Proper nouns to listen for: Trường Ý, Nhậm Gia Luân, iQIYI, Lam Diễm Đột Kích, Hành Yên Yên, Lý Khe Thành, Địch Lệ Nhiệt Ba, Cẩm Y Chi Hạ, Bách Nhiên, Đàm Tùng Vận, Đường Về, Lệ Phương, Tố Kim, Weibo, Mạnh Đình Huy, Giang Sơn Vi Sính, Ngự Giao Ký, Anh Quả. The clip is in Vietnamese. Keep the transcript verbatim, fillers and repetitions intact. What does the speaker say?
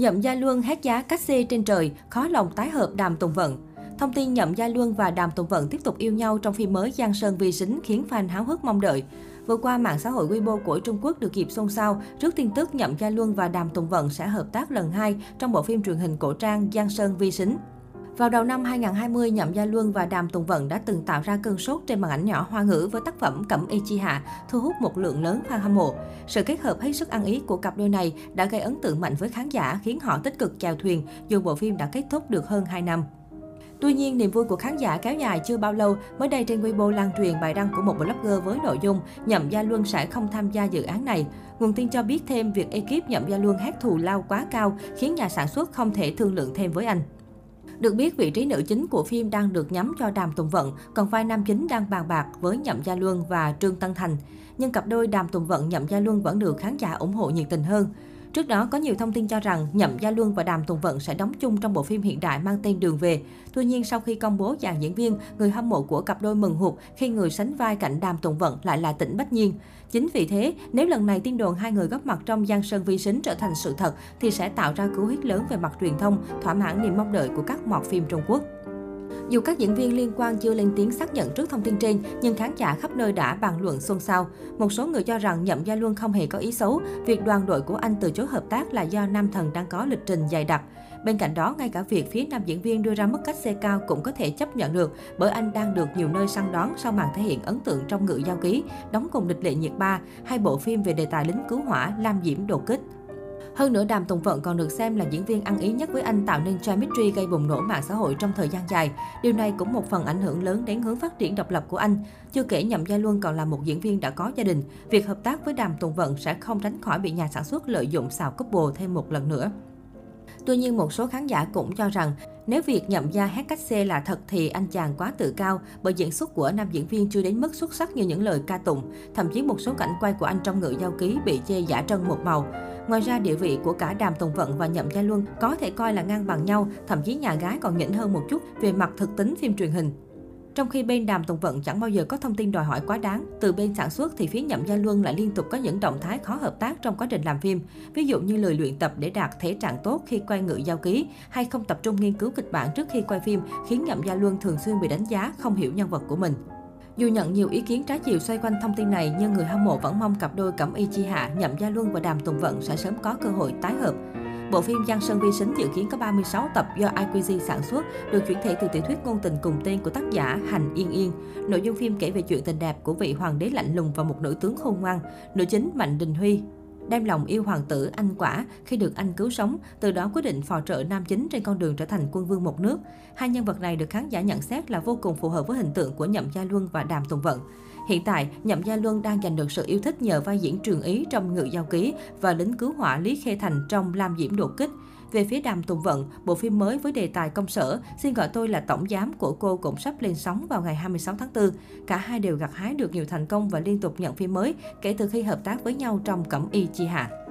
Nhậm Gia Luân hét giá cách xê trên trời, khó lòng tái hợp Đàm Tùng Vận. Thông tin Nhậm Gia Luân và Đàm Tùng Vận tiếp tục yêu nhau trong phim mới Giang Sơn Vi Sính khiến fan háo hức mong đợi. Vừa qua, mạng xã hội Weibo của Trung Quốc được kịp xôn xao trước tin tức Nhậm Gia Luân và Đàm Tùng Vận sẽ hợp tác lần hai trong bộ phim truyền hình cổ trang Giang Sơn Vi Sính. Vào đầu năm hai nghìn không trăm hai mươi, Nhậm Gia Luân và Đàm Tùng Vận đã từng tạo ra cơn sốt trên màn ảnh nhỏ hoa ngữ với tác phẩm Cẩm Y Chi Hạ, thu hút một lượng lớn fan hâm mộ. Sự kết hợp hết sức ăn ý của cặp đôi này đã gây ấn tượng mạnh với khán giả, khiến họ tích cực chèo thuyền dù bộ phim đã kết thúc được hơn hai năm. Tuy nhiên, niềm vui của khán giả kéo dài chưa bao lâu. Mới đây trên Weibo lan truyền bài đăng của một blogger với nội dung Nhậm Gia Luân sẽ không tham gia dự án này. Nguồn tin cho biết thêm việc ekip Nhậm Gia Luân hét thù lao quá cao khiến nhà sản xuất không thể thương lượng thêm với anh. Được biết, vị trí nữ chính của phim đang được nhắm cho Đàm Tùng Vận, còn vai nam chính đang bàn bạc với Nhậm Gia Luân và Trương Tân Thành. Nhưng cặp đôi Đàm Tùng Vận - Nhậm Gia Luân vẫn được khán giả ủng hộ nhiệt tình hơn. Trước đó, có nhiều thông tin cho rằng Nhậm Gia Luân và Đàm Tùng Vận sẽ đóng chung trong bộ phim hiện đại mang tên Đường Về. Tuy nhiên, sau khi công bố dàn diễn viên, người hâm mộ của cặp đôi mừng hụt khi người sánh vai cạnh Đàm Tùng Vận lại là tỉnh Bách Nhiên. Chính vì thế, nếu lần này tin đồn hai người góp mặt trong Giang Sơn Vi Sính trở thành sự thật, thì sẽ tạo ra cú hích lớn về mặt truyền thông, thỏa mãn niềm mong đợi của các mọt phim Trung Quốc. Dù các diễn viên liên quan chưa lên tiếng xác nhận trước thông tin trên, nhưng khán giả khắp nơi đã bàn luận xôn xao. Một số người cho rằng Nhậm Gia Luân không hề có ý xấu, việc đoàn đội của anh từ chối hợp tác là do nam thần đang có lịch trình dày đặc. Bên cạnh đó, ngay cả việc phía nam diễn viên đưa ra mức cách xê cao cũng có thể chấp nhận được, bởi anh đang được nhiều nơi săn đón sau màn thể hiện ấn tượng trong Ngự Giao Ký, đóng cùng Địch Lệ Nhiệt Ba, hai bộ phim về đề tài lính cứu hỏa Lam Diễm Đột Kích. Hơn nữa, Đàm Tùng Vận còn được xem là diễn viên ăn ý nhất với anh, tạo nên chemistry gây bùng nổ mạng xã hội trong thời gian dài. Điều này cũng một phần ảnh hưởng lớn đến hướng phát triển độc lập của anh. Chưa kể Nhậm Gia Luân còn là một diễn viên đã có gia đình. Việc hợp tác với Đàm Tùng Vận sẽ không tránh khỏi bị nhà sản xuất lợi dụng xào couple thêm một lần nữa. Tuy nhiên, một số khán giả cũng cho rằng nếu việc Nhậm Gia hét cách xê là thật thì anh chàng quá tự cao, bởi diễn xuất của nam diễn viên chưa đến mức xuất sắc như những lời ca tụng. Thậm chí một số cảnh quay của anh trong Ngự Giao Ký bị chê giả trân một màu. Ngoài ra, địa vị của cả Đàm Tùng Vận và Nhậm Gia Luân có thể coi là ngang bằng nhau, thậm chí nhà gái còn nhỉnh hơn một chút về mặt thực tính phim truyền hình. Trong khi bên Đàm Tùng Vận chẳng bao giờ có thông tin đòi hỏi quá đáng, từ bên sản xuất thì phía Nhậm Gia Luân lại liên tục có những động thái khó hợp tác trong quá trình làm phim. Ví dụ như lười luyện tập để đạt thể trạng tốt khi quay Ngự Giao Ký, hay không tập trung nghiên cứu kịch bản trước khi quay phim, khiến Nhậm Gia Luân thường xuyên bị đánh giá không hiểu nhân vật của mình. Dù nhận nhiều ý kiến trái chiều xoay quanh thông tin này, nhưng người hâm mộ vẫn mong cặp đôi Cẩm Y Chi Hạ, Nhậm Gia Luân và Đàm Tùng Vận sẽ sớm có cơ hội tái hợp. Bộ phim Giang Sơn Vi Sính dự kiến có ba mươi sáu tập do iQIYI sản xuất, được chuyển thể từ tiểu thuyết ngôn tình cùng tên của tác giả Hành Yên Yên. Nội dung phim kể về chuyện tình đẹp của vị hoàng đế lạnh lùng và một nữ tướng khôn ngoan. Nữ chính Mạnh Đình Huy đem lòng yêu hoàng tử Anh Quả khi được anh cứu sống, từ đó quyết định phò trợ nam chính trên con đường trở thành quân vương một nước. Hai nhân vật này được khán giả nhận xét là vô cùng phù hợp với hình tượng của Nhậm Gia Luân và Đàm Tùng Vận. Hiện tại, Nhậm Gia Luân đang giành được sự yêu thích nhờ vai diễn Trường Ý trong Ngự Giao Ký và lính cứu hỏa Lý Khe Thành trong Lam Diễm Đột Kích. Về phía Đàm Tùng Vận, bộ phim mới với đề tài công sở Xin Gọi Tôi Là Tổng Giám của cô cũng sắp lên sóng vào ngày hai mươi sáu tháng tư. Cả hai đều gặt hái được nhiều thành công và liên tục nhận phim mới kể từ khi hợp tác với nhau trong Cẩm Y Chi Hạ.